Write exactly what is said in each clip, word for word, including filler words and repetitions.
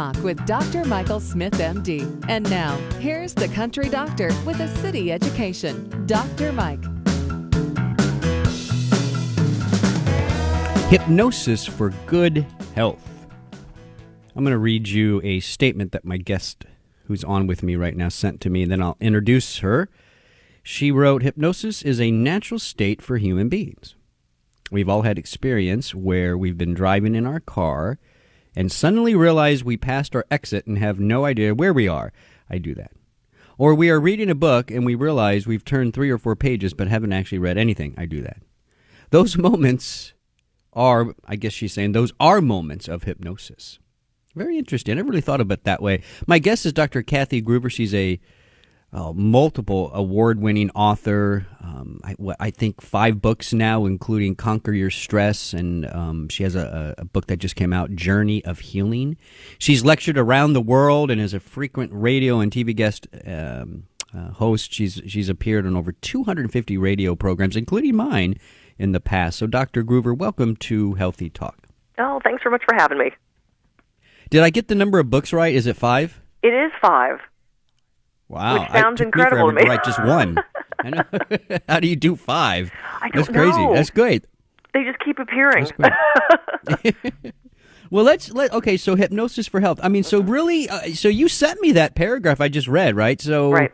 Talk with Doctor Michael Smith, M D. And now, here's the country doctor with a city education, Doctor Mike. Hypnosis for good health. I'm going to read you a statement that my guest who's on with me right now sent to me, and then I'll introduce her. She wrote, "Hypnosis is a natural state for human beings. We've all had experience where we've been driving in our car and suddenly realize we passed our exit and have no idea where we are. I do that. Or we are reading a book and we realize we've turned three or four pages but haven't actually read anything. I do that. Those moments are, I guess she's saying, those are moments of hypnosis." Very interesting. I never really thought of it that way. My guest is Doctor Kathy Gruber. She's a Uh, multiple award-winning author. Um, I, I think five books now, including Conquer Your Stress, and um, she has a, a book that just came out, Journey of Healing. She's lectured around the world and is a frequent radio and T V guest um, uh, host. She's she's appeared on over two hundred fifty radio programs, including mine, in the past. So, Doctor Gruber, welcome to Healthy Talk. Oh, thanks so much for having me. Did I get the number of books right? Is it five? It is five. Wow, which sounds incredible to me. Right, just one. I know. How do you do five? I don't That's crazy. Know. That's great. They just keep appearing. Well, let's let okay. So hypnosis for health. I mean, so really, uh, so you sent me that paragraph I just read, right? So, right.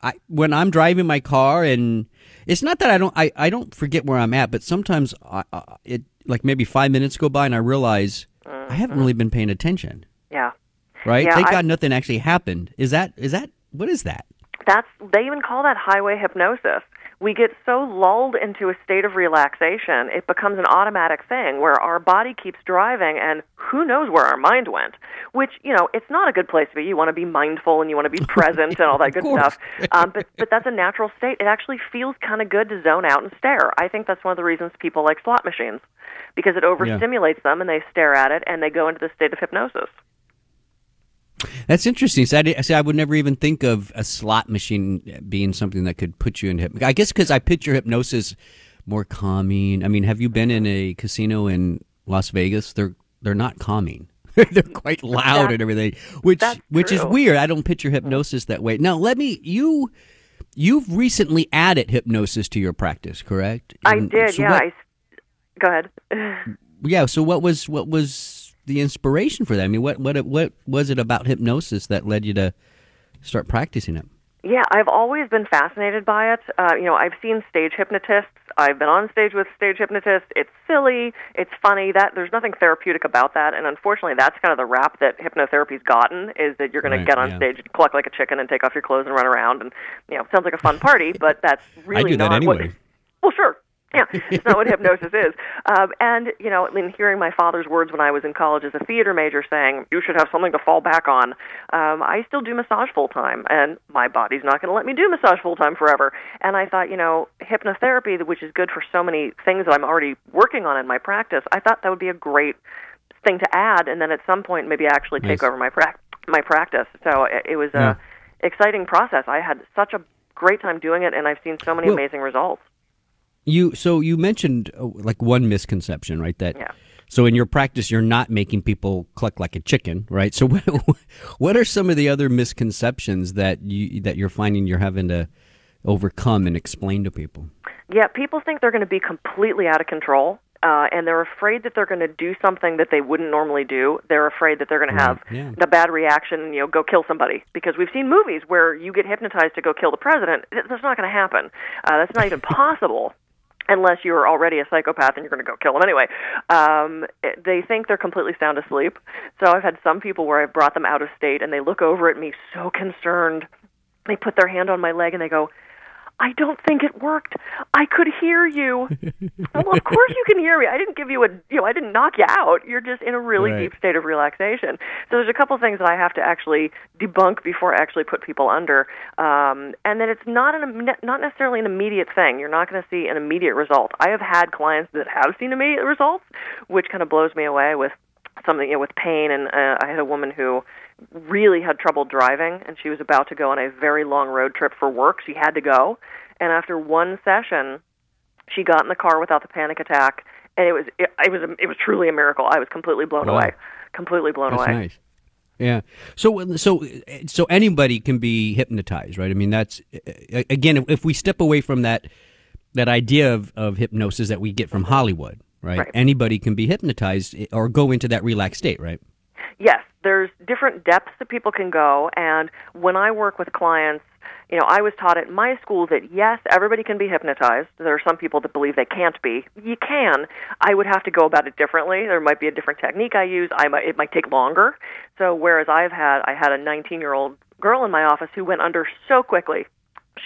I when I'm driving my car, and it's not that I don't I, I don't forget where I'm at, but sometimes I, I, it like maybe five minutes go by and I realize mm-hmm. I haven't really been paying attention. Yeah. Right. Yeah, Thank I, God nothing actually happened. Is that is that What is that? That's they even call that highway hypnosis. We get so lulled into a state of relaxation, it becomes an automatic thing where our body keeps driving and who knows where our mind went, which, you know, it's not a good place to be. You want to be mindful and you want to be present and all that good stuff. Um, but, but that's a natural state. It actually feels kind of good to zone out and stare. I think that's one of the reasons people like slot machines, because it overstimulates yeah. them and they stare at it and they go into the state of hypnosis. That's interesting. So I, did, so I would never even think of a slot machine being something that could put you in hypnosis. I guess because I picture hypnosis more calming. I mean, have you been in a casino in Las Vegas? They're they're not calming. They're quite loud yeah. and everything, which That's which true. Is weird. I don't picture hypnosis that way. Now, let me you you've recently added hypnosis to your practice, correct? And I did. So yeah. What, I, go ahead. yeah. So what was what was. the inspiration for that? I mean, what what what was it about hypnosis that led you to start practicing it? Yeah, I've always been fascinated by it. Uh, you know, I've seen stage hypnotists. I've been on stage with stage hypnotists. It's silly. It's funny. That there's nothing therapeutic about that. And unfortunately, that's kind of the rap that hypnotherapy's gotten, is that you're going right, to get on yeah. stage and cluck like a chicken and take off your clothes and run around. And, you know, sounds like a fun party, but that's really I do not that anyway. What, well, sure. Yeah, it's not what hypnosis is. Um, and, you know, in hearing my father's words when I was in college as a theater major saying, you should have something to fall back on, um, I still do massage full-time, and my body's not going to let me do massage full-time forever. And I thought, you know, hypnotherapy, which is good for so many things that I'm already working on in my practice, I thought that would be a great thing to add, and then at some point maybe actually take nice. over my, pra- my practice. So it, it was yeah. a exciting process. I had such a great time doing it, and I've seen so many well, amazing results. You so you mentioned uh, like one misconception, right? That yeah. so in your practice you're not making people cluck like a chicken, right? So what, what are some of the other misconceptions that you that you're finding you're having to overcome and explain to people? Yeah, people think they're going to be completely out of control. Uh, and they're afraid that they're going to do something that they wouldn't normally do. They're afraid that they're going to have yeah. the bad reaction, you know, go kill somebody. Because we've seen movies where you get hypnotized to go kill the president. That's not going to happen. Uh, that's not even possible. Unless you're already a psychopath and you're going to go kill them anyway. Um, they think they're completely sound asleep. So I've had some people where I've brought them out of state and they look over at me so concerned. They put their hand on my leg and they go, I don't think it worked. I could hear you. Well, of course you can hear me. I didn't give you a, you know, I didn't knock you out. You're just in a really right. deep state of relaxation. So there's a couple things that I have to actually debunk before I actually put people under. Um, and then it's not an not necessarily an immediate thing. You're not going to see an immediate result. I have had clients that have seen immediate results, which kind of blows me away with something, you know, with pain. And uh, I had a woman who really had trouble driving, and she was about to go on a very long road trip for work. She had to go, and after one session, she got in the car without the panic attack, and it was it, it was it was truly a miracle. I was completely blown wow. away, completely blown That's away. Nice. Yeah. So so so anybody can be hypnotized, right? I mean, that's, again, if we step away from that that idea of, of hypnosis that we get from Hollywood, right? right? Anybody can be hypnotized or go into that relaxed state, right? Yes. There's different depths that people can go. And when I work with clients, you know, I was taught at my school that, yes, everybody can be hypnotized. There are some people that believe they can't be. You can. I would have to go about it differently. There might be a different technique I use. I might, it might take longer. So whereas I've had, I had a nineteen-year-old girl in my office who went under so quickly.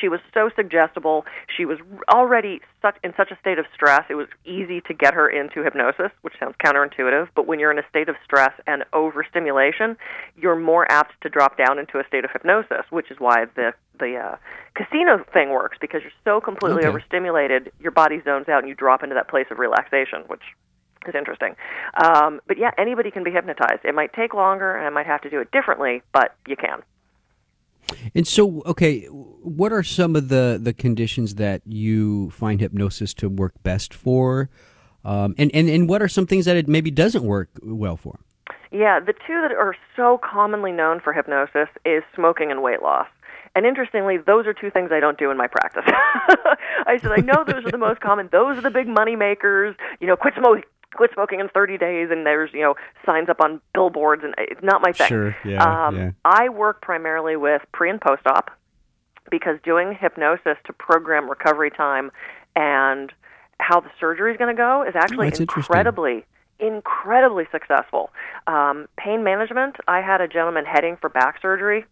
She was so suggestible. She was already such in such a state of stress. It was easy to get her into hypnosis, which sounds counterintuitive, but when you're in a state of stress and overstimulation, you're more apt to drop down into a state of hypnosis, which is why the, the uh, casino thing works, because you're so completely okay. overstimulated, your body zones out and you drop into that place of relaxation, which is interesting. Um, but yeah, anybody can be hypnotized. It might take longer and I might have to do it differently, but you can. And so, okay, what are some of the, the conditions that you find hypnosis to work best for? Um, and, and, and what are some things that it maybe doesn't work well for? Yeah, the two that are so commonly known for hypnosis is smoking and weight loss. And interestingly, those are two things I don't do in my practice. I said, I know those are the most common. Those are the big money makers. You know, quit smoking. Quit smoking in thirty days, and there's, you know, signs up on billboards, and it's not my thing. Sure, yeah, um, yeah. I work primarily with pre- and post-op, because doing hypnosis to program recovery time and how the surgery is going to go is actually oh, incredibly, incredibly successful. Um, pain management, I had a gentleman heading for back surgery.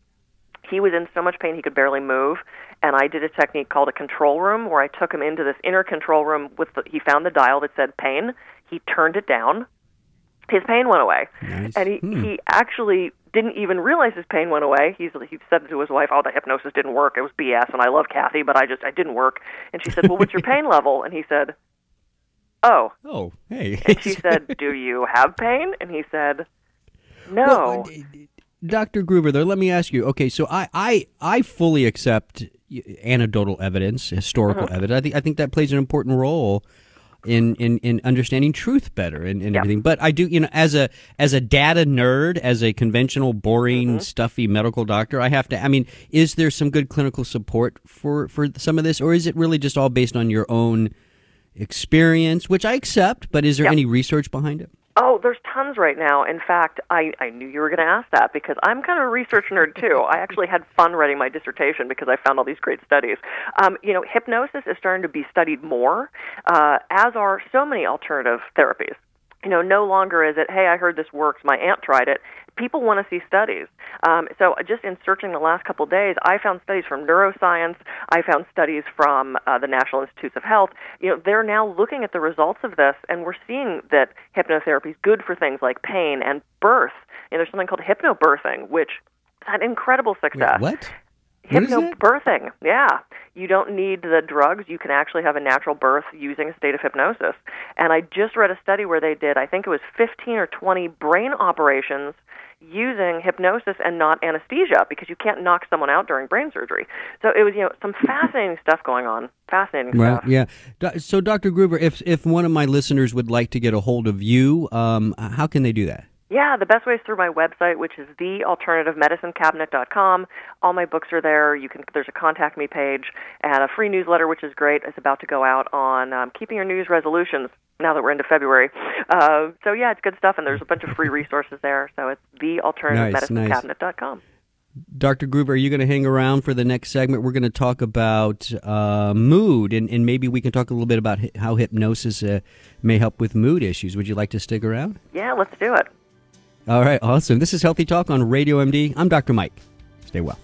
He was in so much pain he could barely move, and I did a technique called a control room, where I took him into this inner control room. With the, he found the dial that said pain. He turned it down. His pain went away. Nice. And he, hmm. he actually didn't even realize his pain went away. He's, he said to his wife, oh, the hypnosis didn't work. It was B S, and I love Kathy, but I just, I didn't work. And she said, well, what's your pain level? And he said, oh. Oh, hey. And she said, do you have pain? And he said, no. Well, Doctor Gruber, though, let me ask you. Okay, so I, I, I fully accept anecdotal evidence, historical mm-hmm. evidence. I think I think that plays an important role in, in, in understanding truth better and, and yeah. everything. But I do, you know, as a as a data nerd, as a conventional, boring, mm-hmm. stuffy medical doctor, I have to, I mean, is there some good clinical support for, for some of this? Or is it really just all based on your own experience, which I accept, but is there yeah. any research behind it? Oh, there's tons right now. In fact, I, I knew you were going to ask that, because I'm kind of a research nerd, too. I actually had fun writing my dissertation because I found all these great studies. Um, you know, hypnosis is starting to be studied more, uh, as are so many alternative therapies. You know, no longer is it, hey, I heard this works, my aunt tried it. People want to see studies. Um, so just in searching the last couple of days, I found studies from neuroscience. I found studies from uh, the National Institutes of Health. You know, they're now looking at the results of this, and we're seeing that hypnotherapy is good for things like pain and birth. You know, there's something called hypnobirthing, which had incredible success. Wait, what? Hypnobirthing, yeah. You don't need the drugs. You can actually have a natural birth using a state of hypnosis. And I just read a study where they did, I think it was fifteen or twenty brain operations using hypnosis and not anesthesia, because you can't knock someone out during brain surgery. So it was, you know, some fascinating stuff going on. Fascinating stuff. Right, yeah. So, Doctor Gruber, if if one of my listeners would like to get a hold of you, um, how can they do that? Yeah, the best way is through my website, which is the alternative medicine cabinet dot com. All my books are there. You can There's a contact me page and a free newsletter, which is great. It's about to go out on um, keeping your New Year's resolutions now that we're into February. Uh, so, yeah, it's good stuff, and there's a bunch of free resources there. So it's the alternative medicine cabinet dot com. Nice, nice. Doctor Gruber, are you going to hang around for the next segment? We're going to talk about uh, mood, and, and maybe we can talk a little bit about how hypnosis uh, may help with mood issues. Would you like to stick around? Yeah, let's do it. All right, awesome. This is Healthy Talk on Radio M D. I'm Doctor Mike. Stay well.